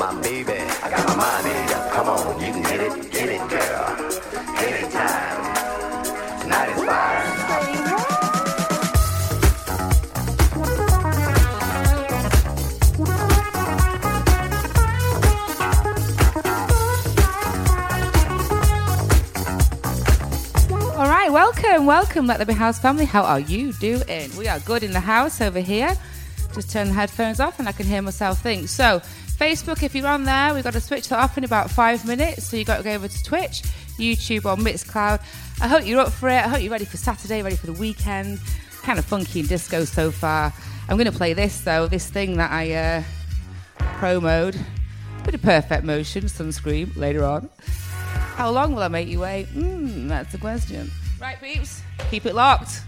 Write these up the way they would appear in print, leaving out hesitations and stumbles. my baby, I got my mind in it. Come on, you can get it, girl. Anytime, tonight is fine. All right, welcome, Let There Be House family. How are you doing? We are good in the house over here. Just turn the headphones off and I can hear myself think. So, Facebook, if you're on there, we've got to switch that off in about 5 minutes. So you've got to go over to Twitch, YouTube or Mixcloud. I hope you're up for it. I hope you're ready for Saturday, ready for the weekend. Kind of funky and disco so far. I'm going to play this, though, this thing that I promoed. Bit of Perfect Motion, Sunscreen, later on. How long will I make you wait? That's the question. Right, peeps, keep it locked.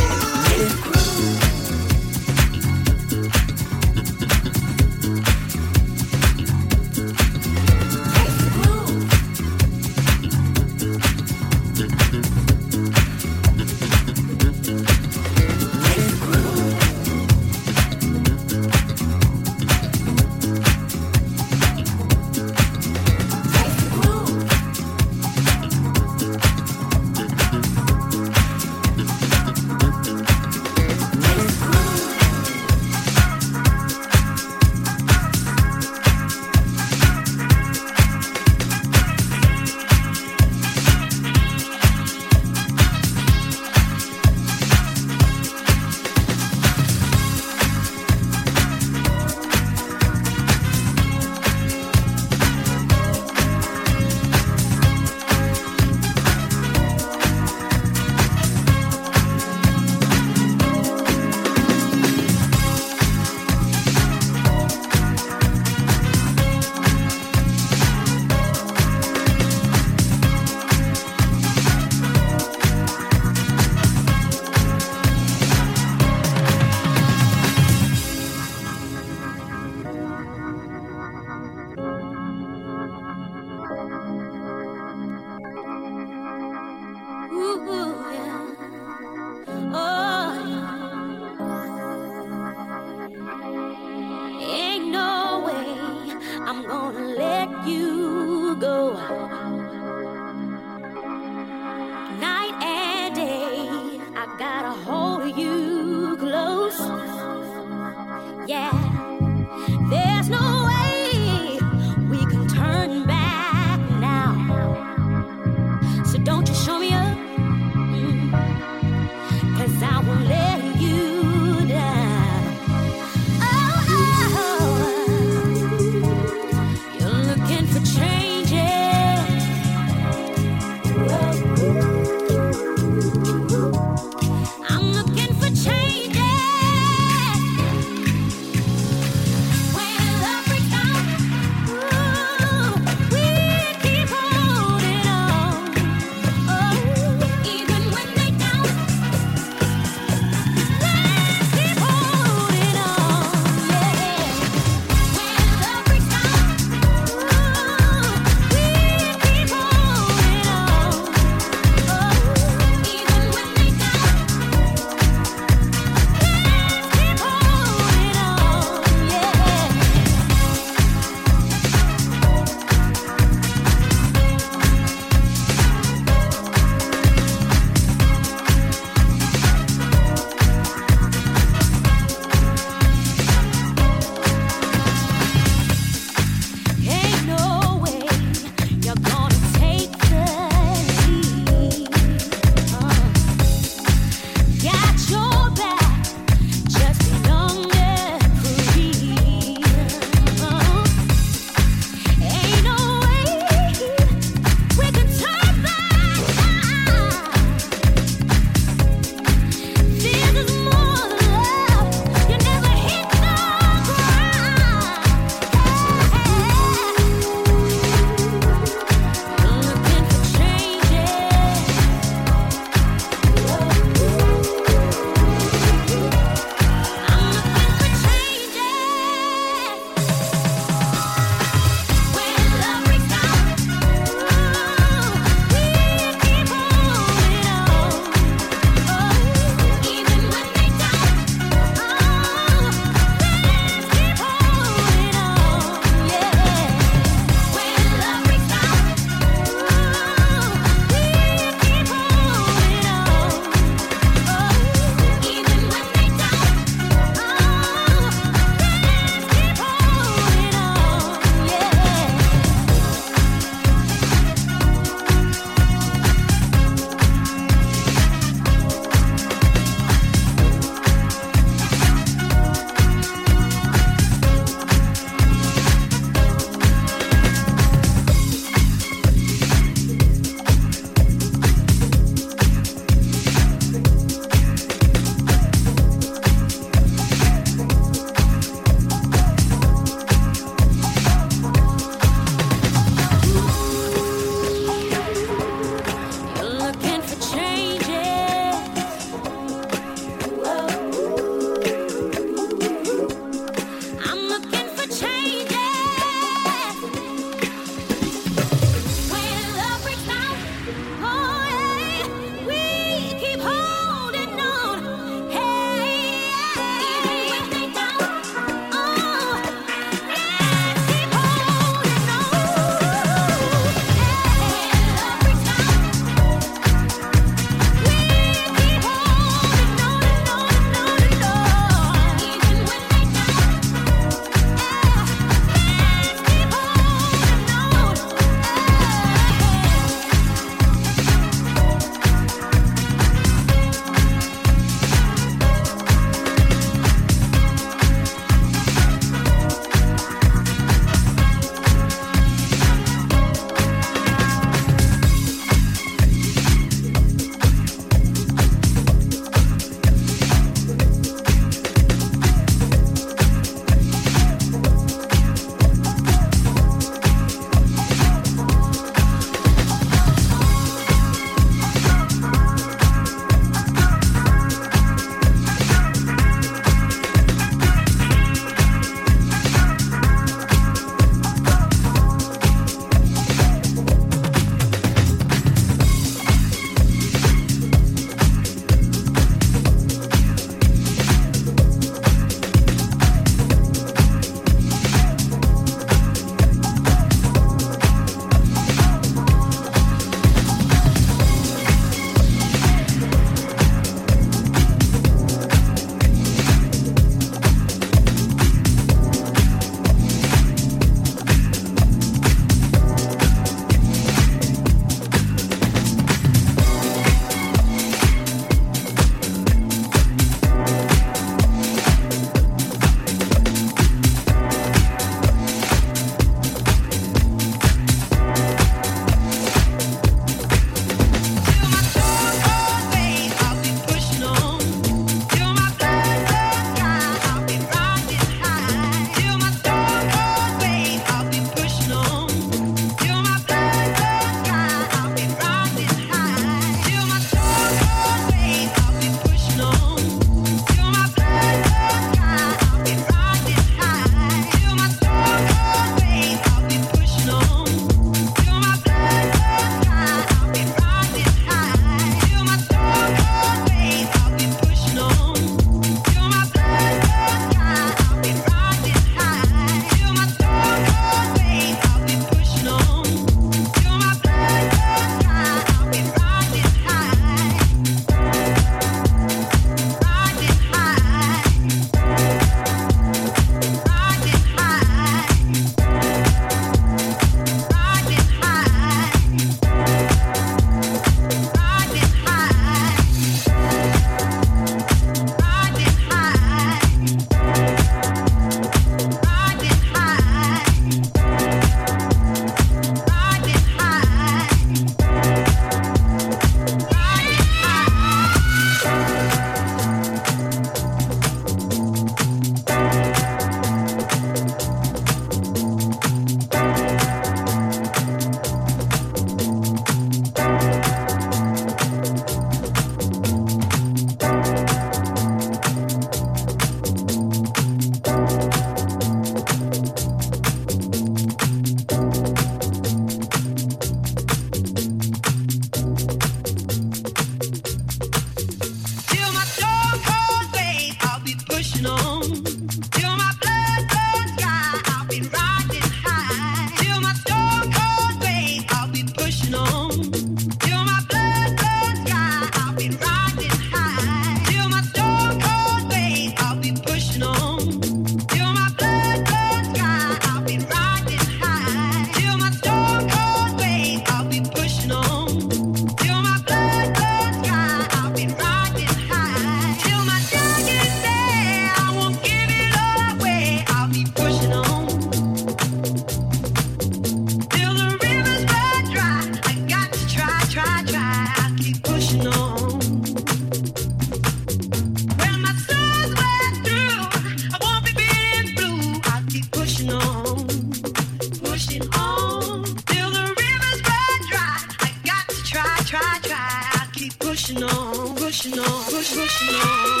pushing on, pushing on.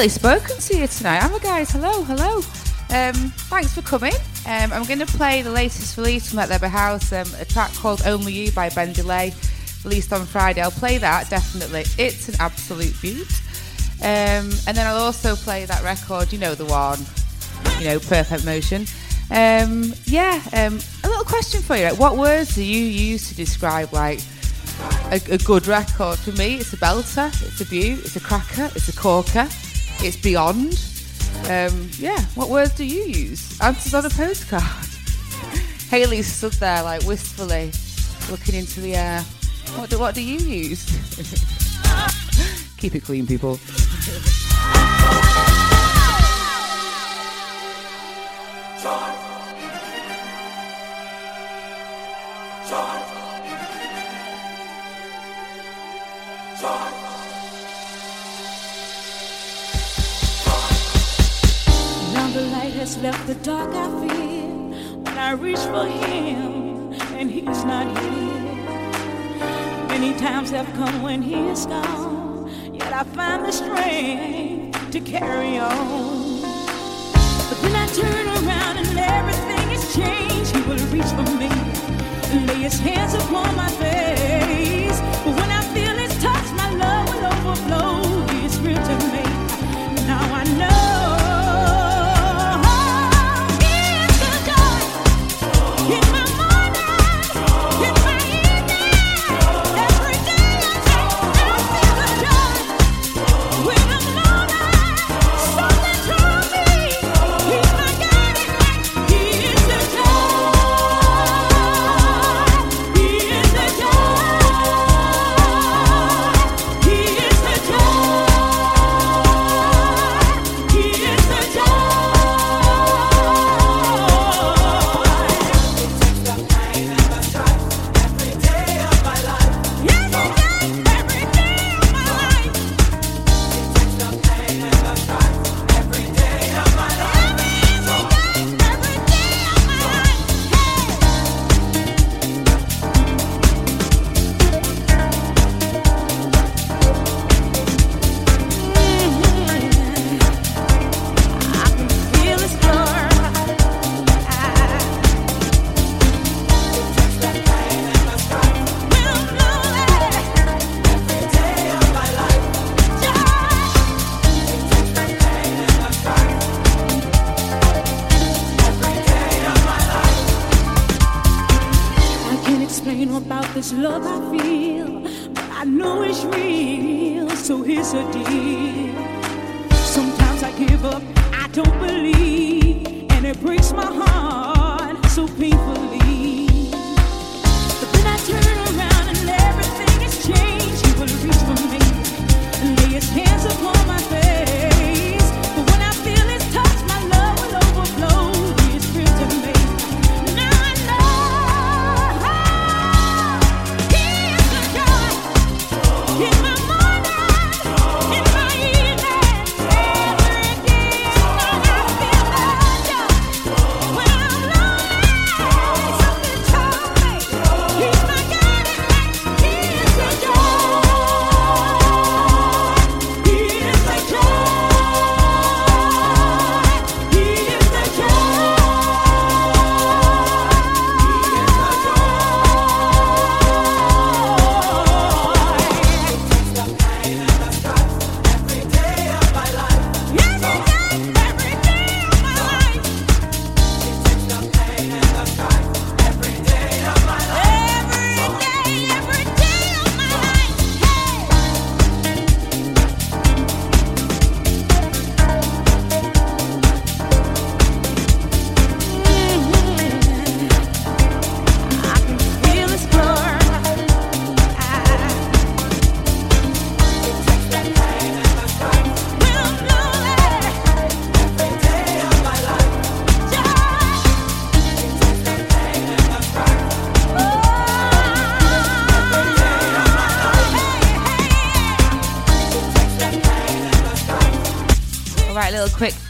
barely spoken to you tonight, have I, guys? Hello. Thanks for coming. I'm going to play the latest release from At Leather House, a track called Only You by Ben Delay, released on Friday. I'll play that, definitely. It's an absolute beaut. And then I'll also play that record, you know, the one, you know, Perfect Motion. A little question for you. Like, what words do you use to describe, like, a good record? For me, it's a belter, it's a beaut, it's a cracker, it's a corker, it's beyond. What words do you use? Answers on a postcard. Hayley stood there, like, wistfully, looking into the air. What do you use? Keep it clean, people. Left the dark I fear when I reach for him and he's not here. Many times have come when he is gone, yet I find the strength to carry on. But when I turn around and everything has changed, he will reach for me and lay his hands upon my face. But when I feel his touch, my love will overflow. He is real to me, now I know.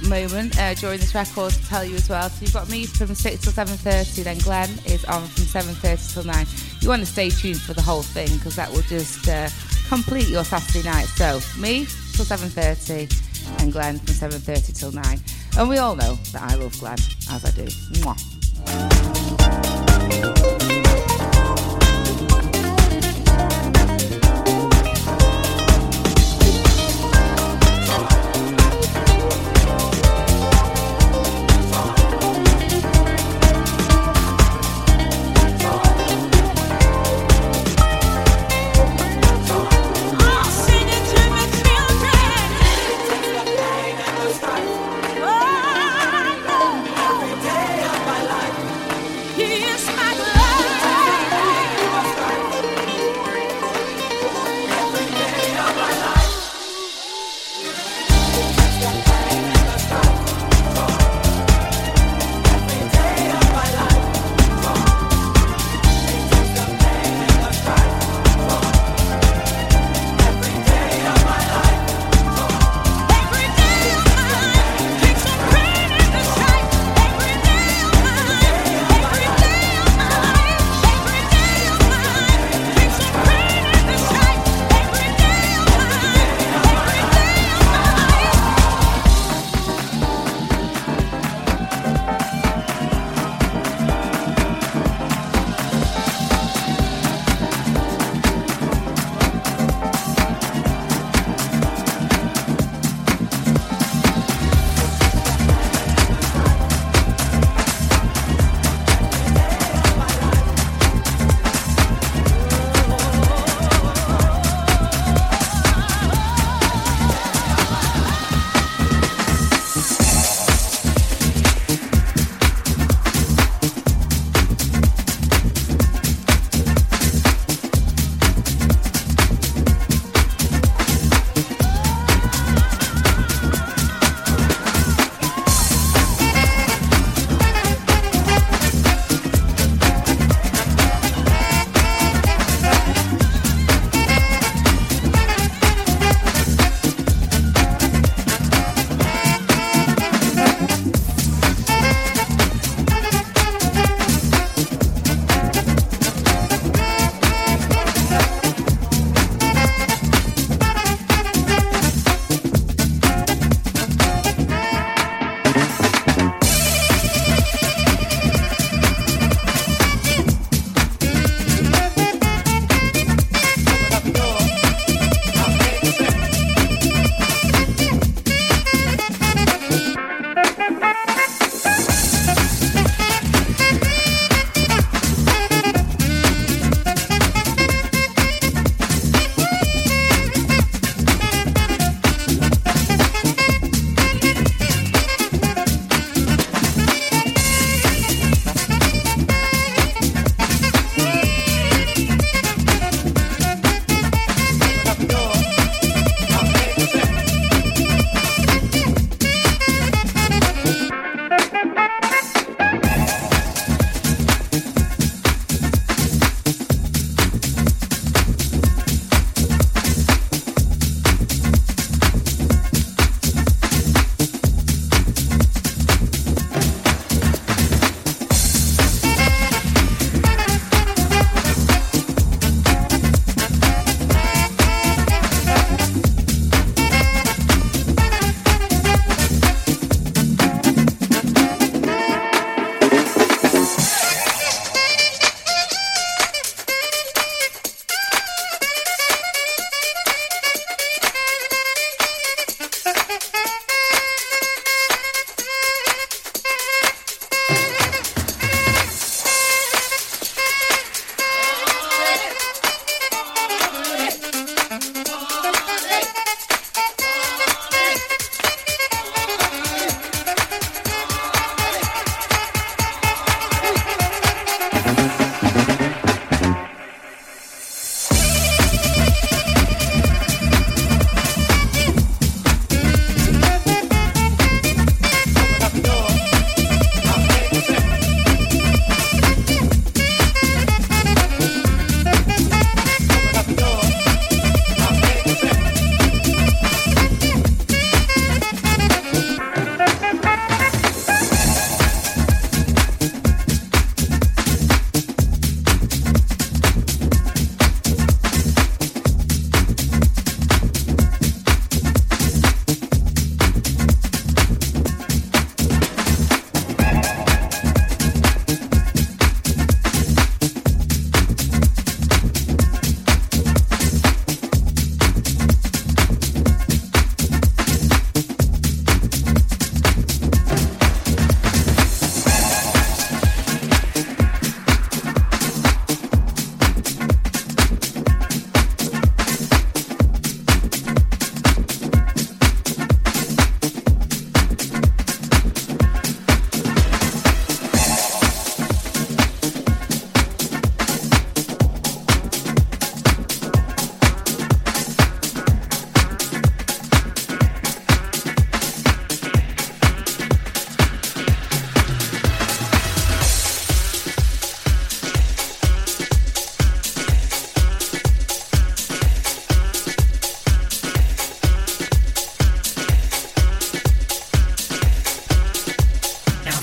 Moment during this record to tell you as well. So you've got me from 6 till 7:30, then Glenn is on from 7:30 till 9. You want to stay tuned for the whole thing because that will just complete your Saturday night. So me till 7:30, and Glenn from 7:30 till 9. And we all know that I love Glenn, as I do. Mwah. Yeah.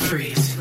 freeze.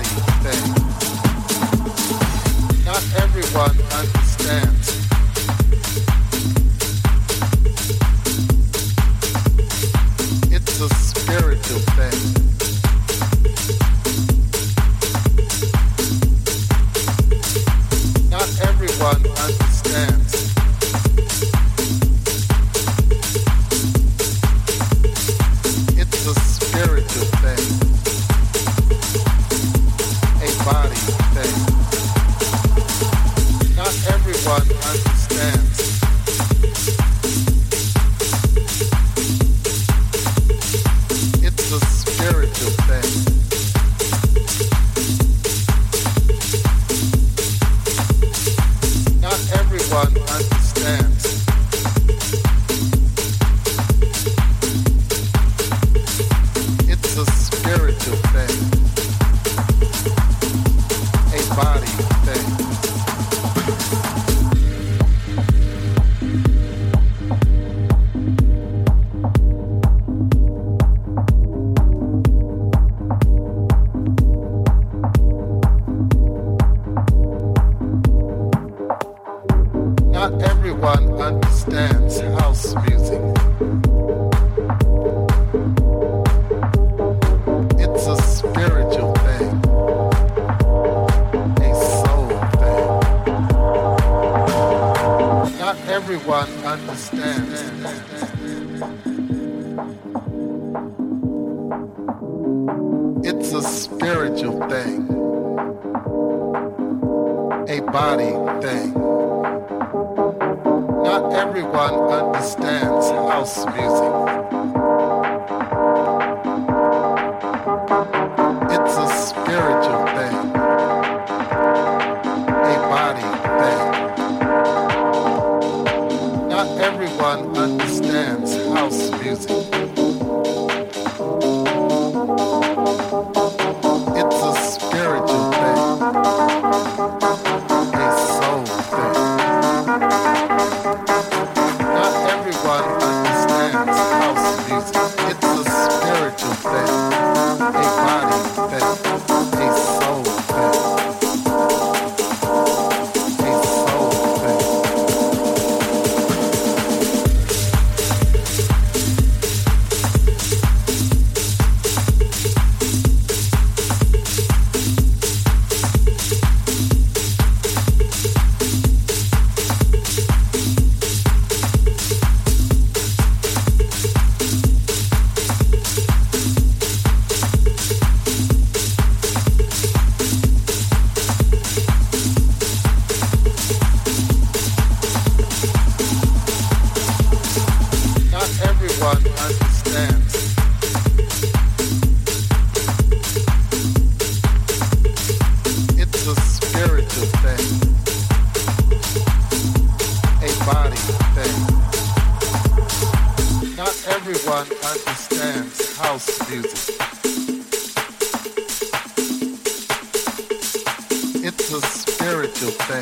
body thing. Not everyone understands. It's a spiritual thing.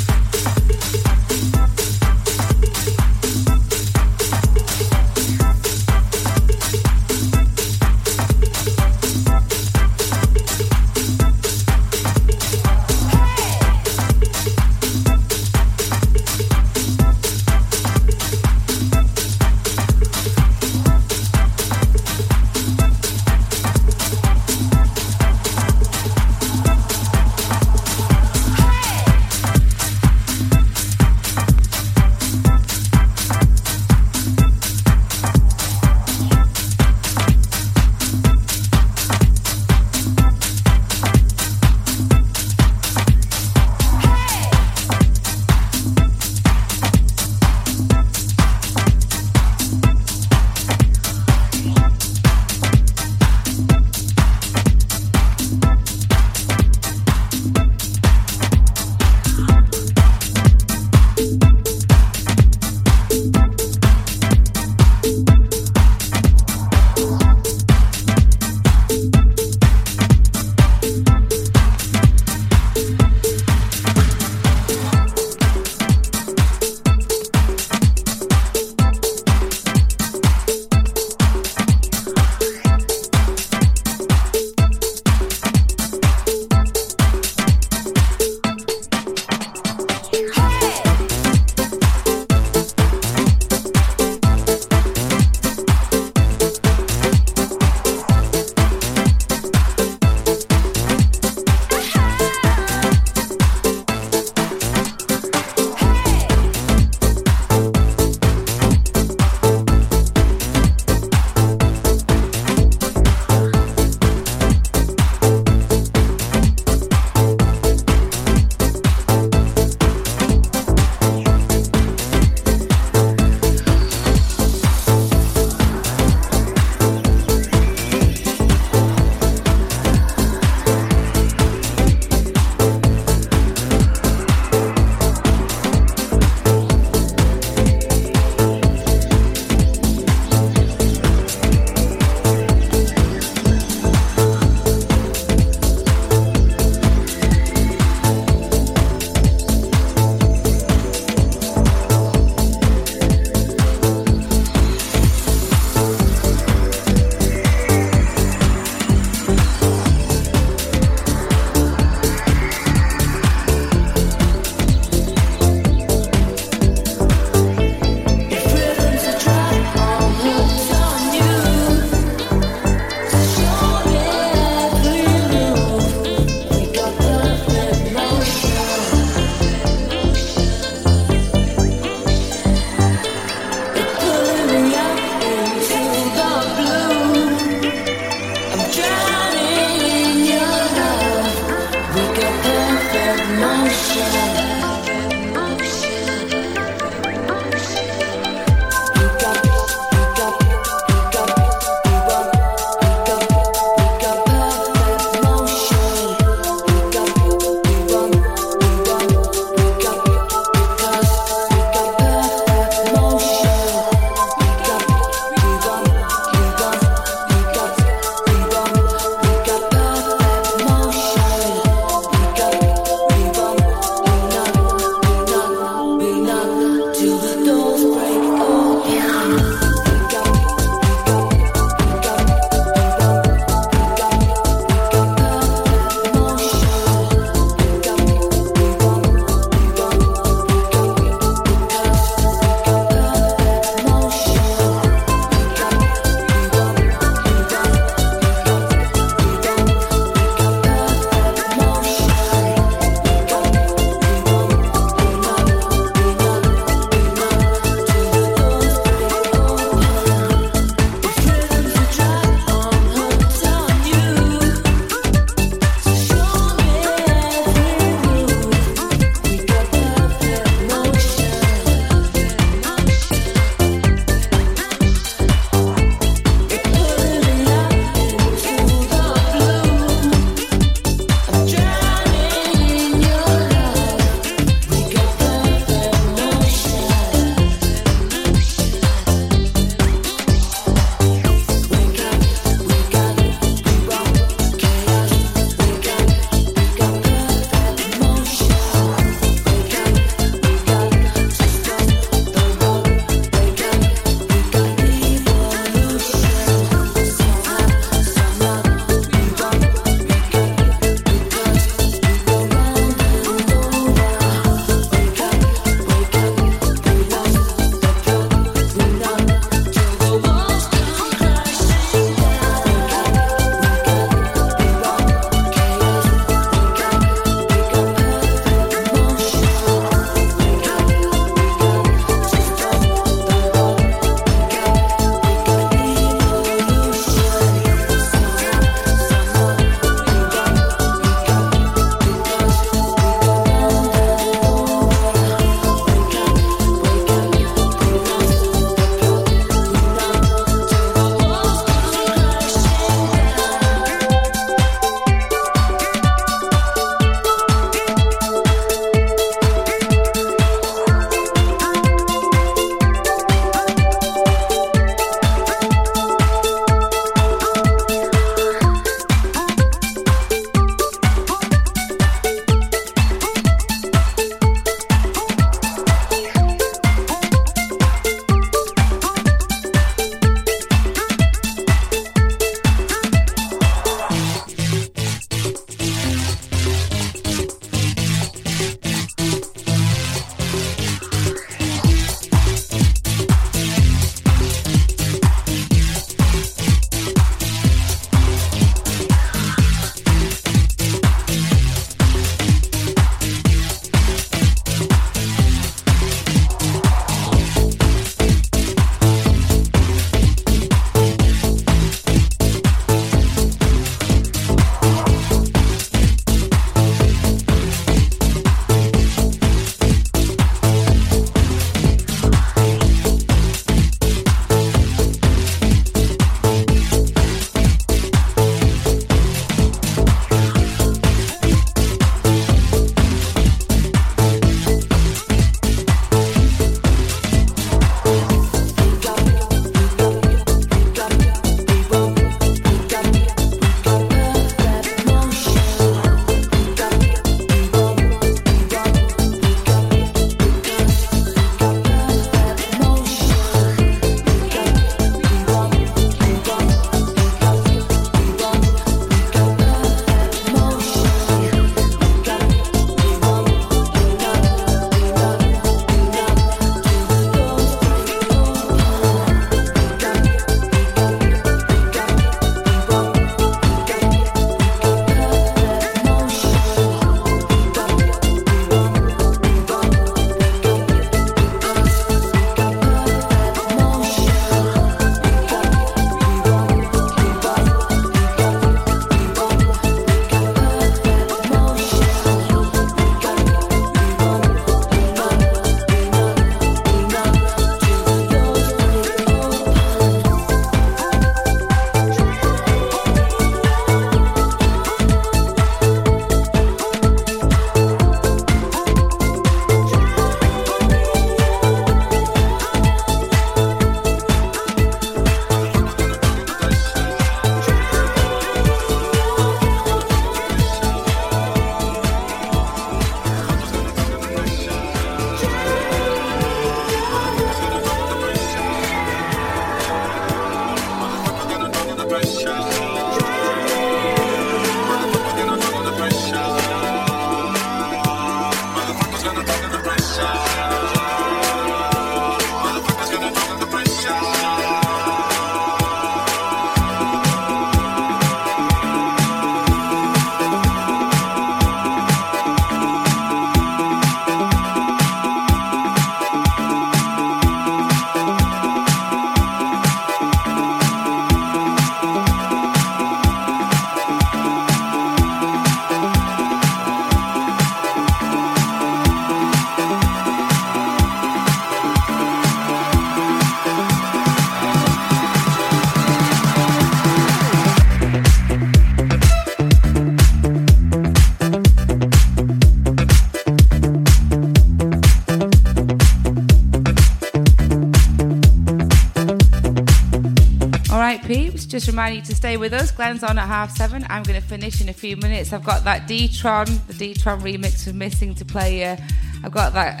peeps. Just remind you to stay with us. Glenn's on at 7:30. I'm going to finish in a few minutes. I've got that D-Tron, the D-Tron remix of Missing to play here. I've got that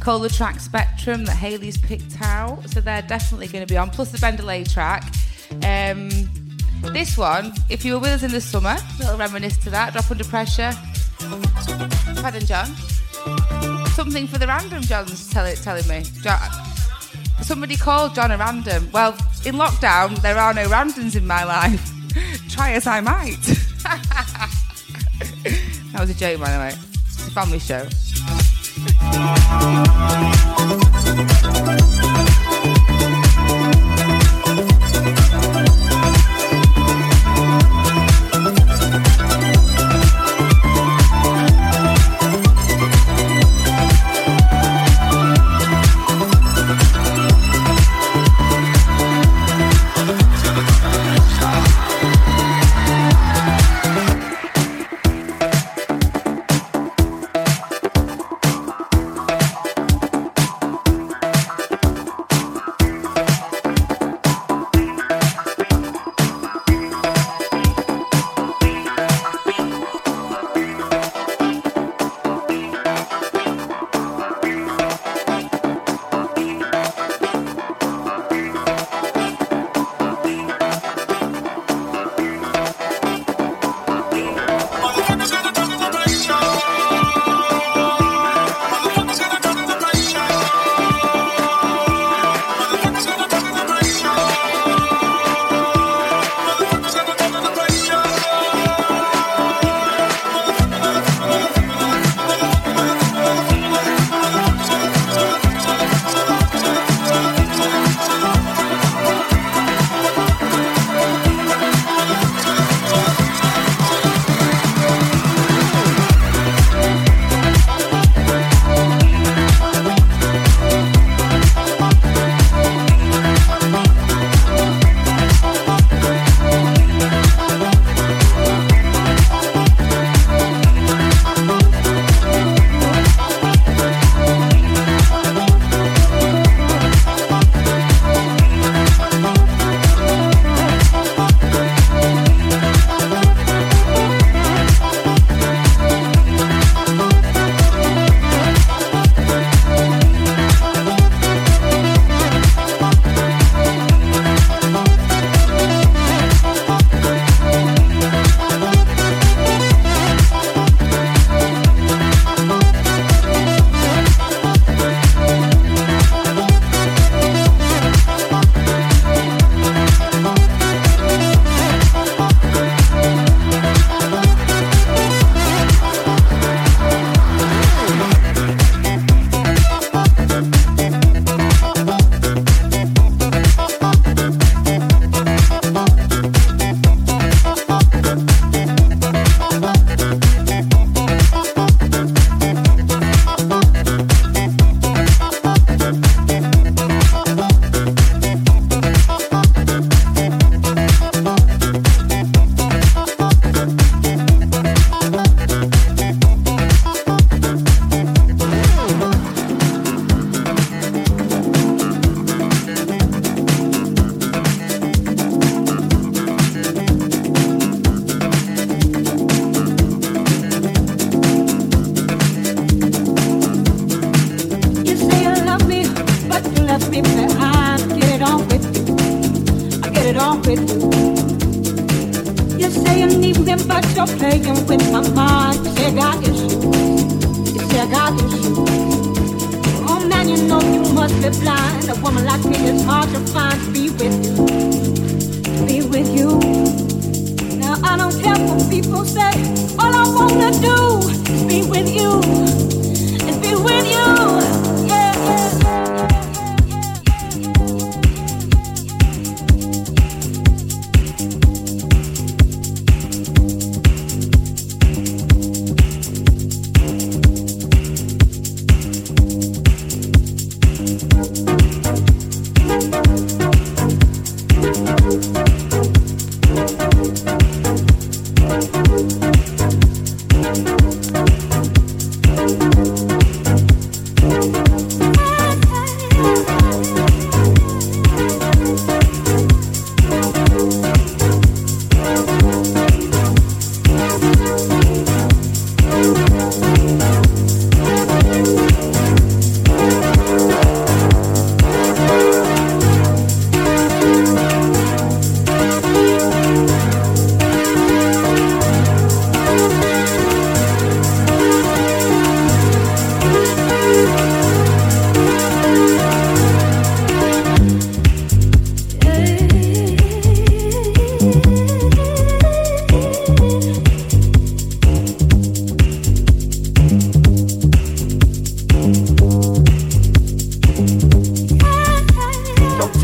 Cola track Spectrum that Hayley's picked out. So they're definitely going to be on. Plus the Ben Delay track. This one, if you were with us in the summer, a little reminisce to that. Drop Under Pressure. Pardon, John. Something for the random, John's telling me. John, somebody called John a random. Well, in lockdown, there are no randoms in my life. Try as I might. That was a joke, by the way. It's a family show.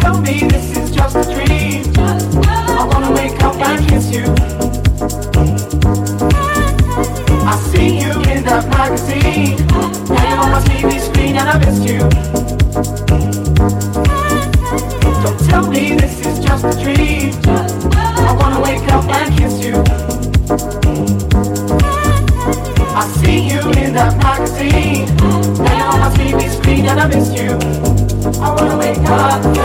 tell me this is just a dream. I wanna wake up and kiss you. I see you in that magazine, now you're on my TV screen and I miss you. Don't tell me this is just a dream. I wanna wake up and kiss you. I see you in that magazine, now you're on my TV screen and I miss you. I wanna wake up with you.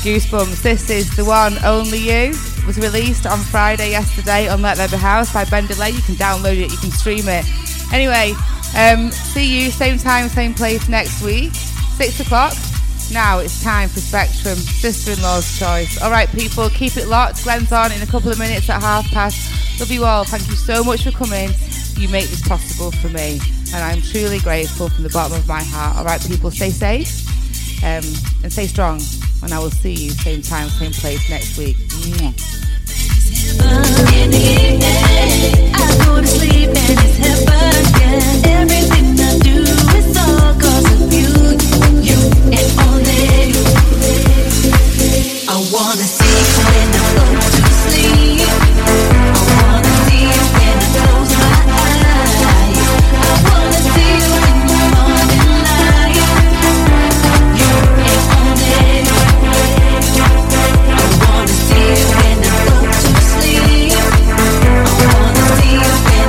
Goosebumps. This is The One Only You. It was released on Friday yesterday on At Leather House by Ben Delay. You can download it, you can stream it. Anyway, see you same time, same place next week, 6 o'clock. Now it's time for Spectrum, Sister-in-Law's Choice. All right, people, keep it locked. Glenn's on in a couple of minutes at 5:30. Love you all. Thank you so much for coming. You make this possible for me, and I'm truly grateful from the bottom of my heart. All right, people, stay safe and stay strong. And I will see you same time, same place next week. Mwah. It's heaven in the evening. I go to sleep and it's heaven again. Everything I do is all cause of you, you and only you. I wanna see you when I go to sleep. I wanna see you when I close my eyes. I wanna see you in the morning light. You and only you. I wanna see you when I go to sleep. I wanna see you when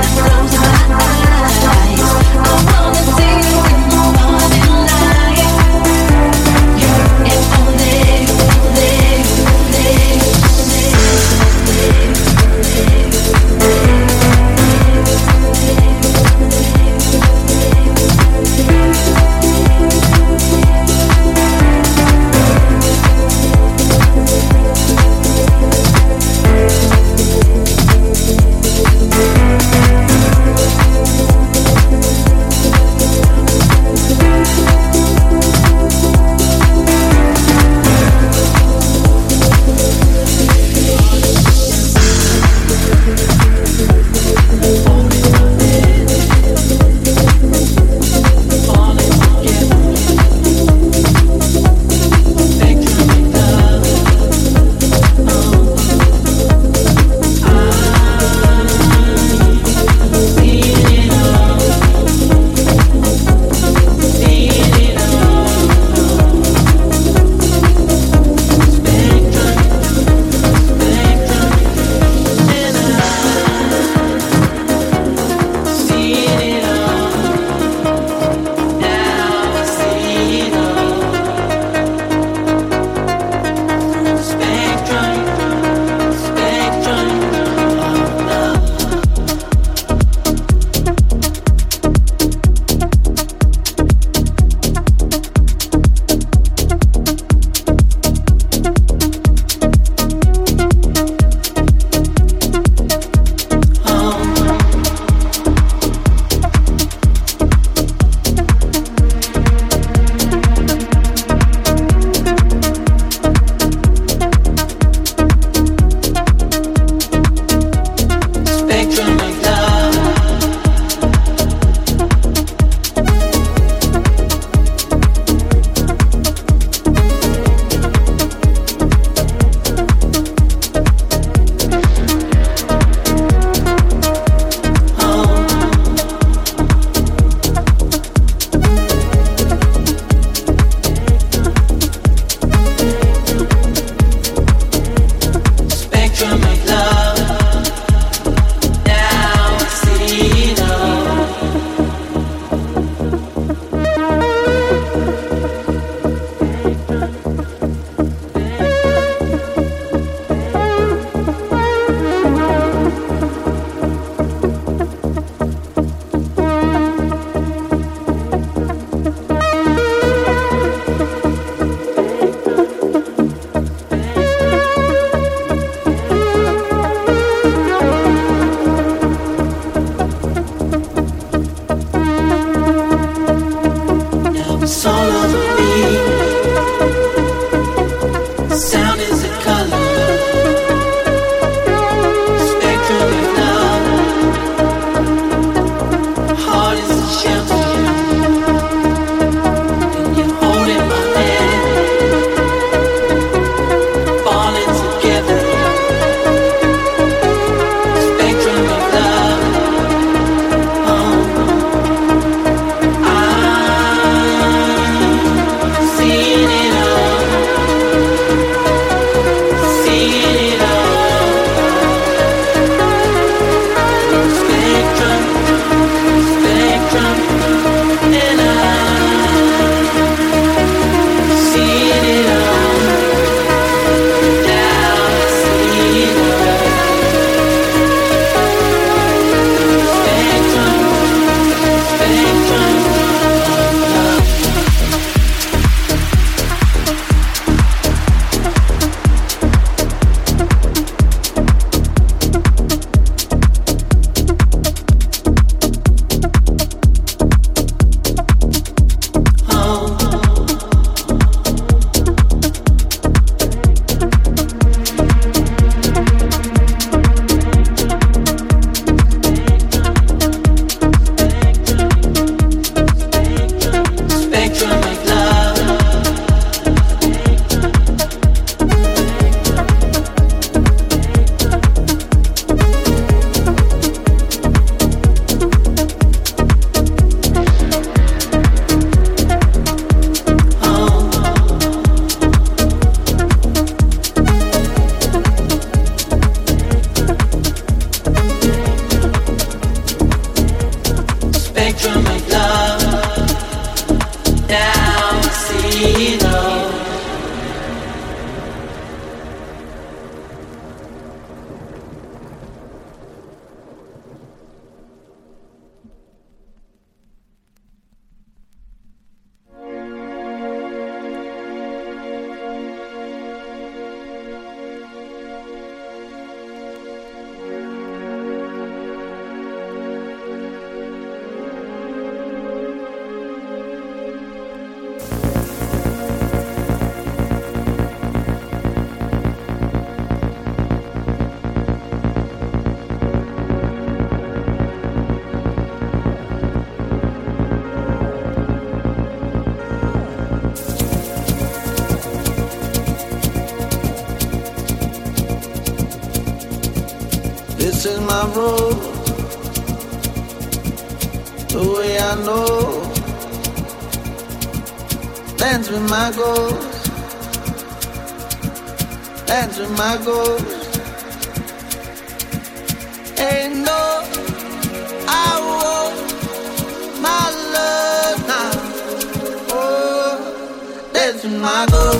spectrum of love, down zero. Road, the way I know, dance with my goals, dance with my goals. Ain't no, I want my love now. Oh, dance with my goals.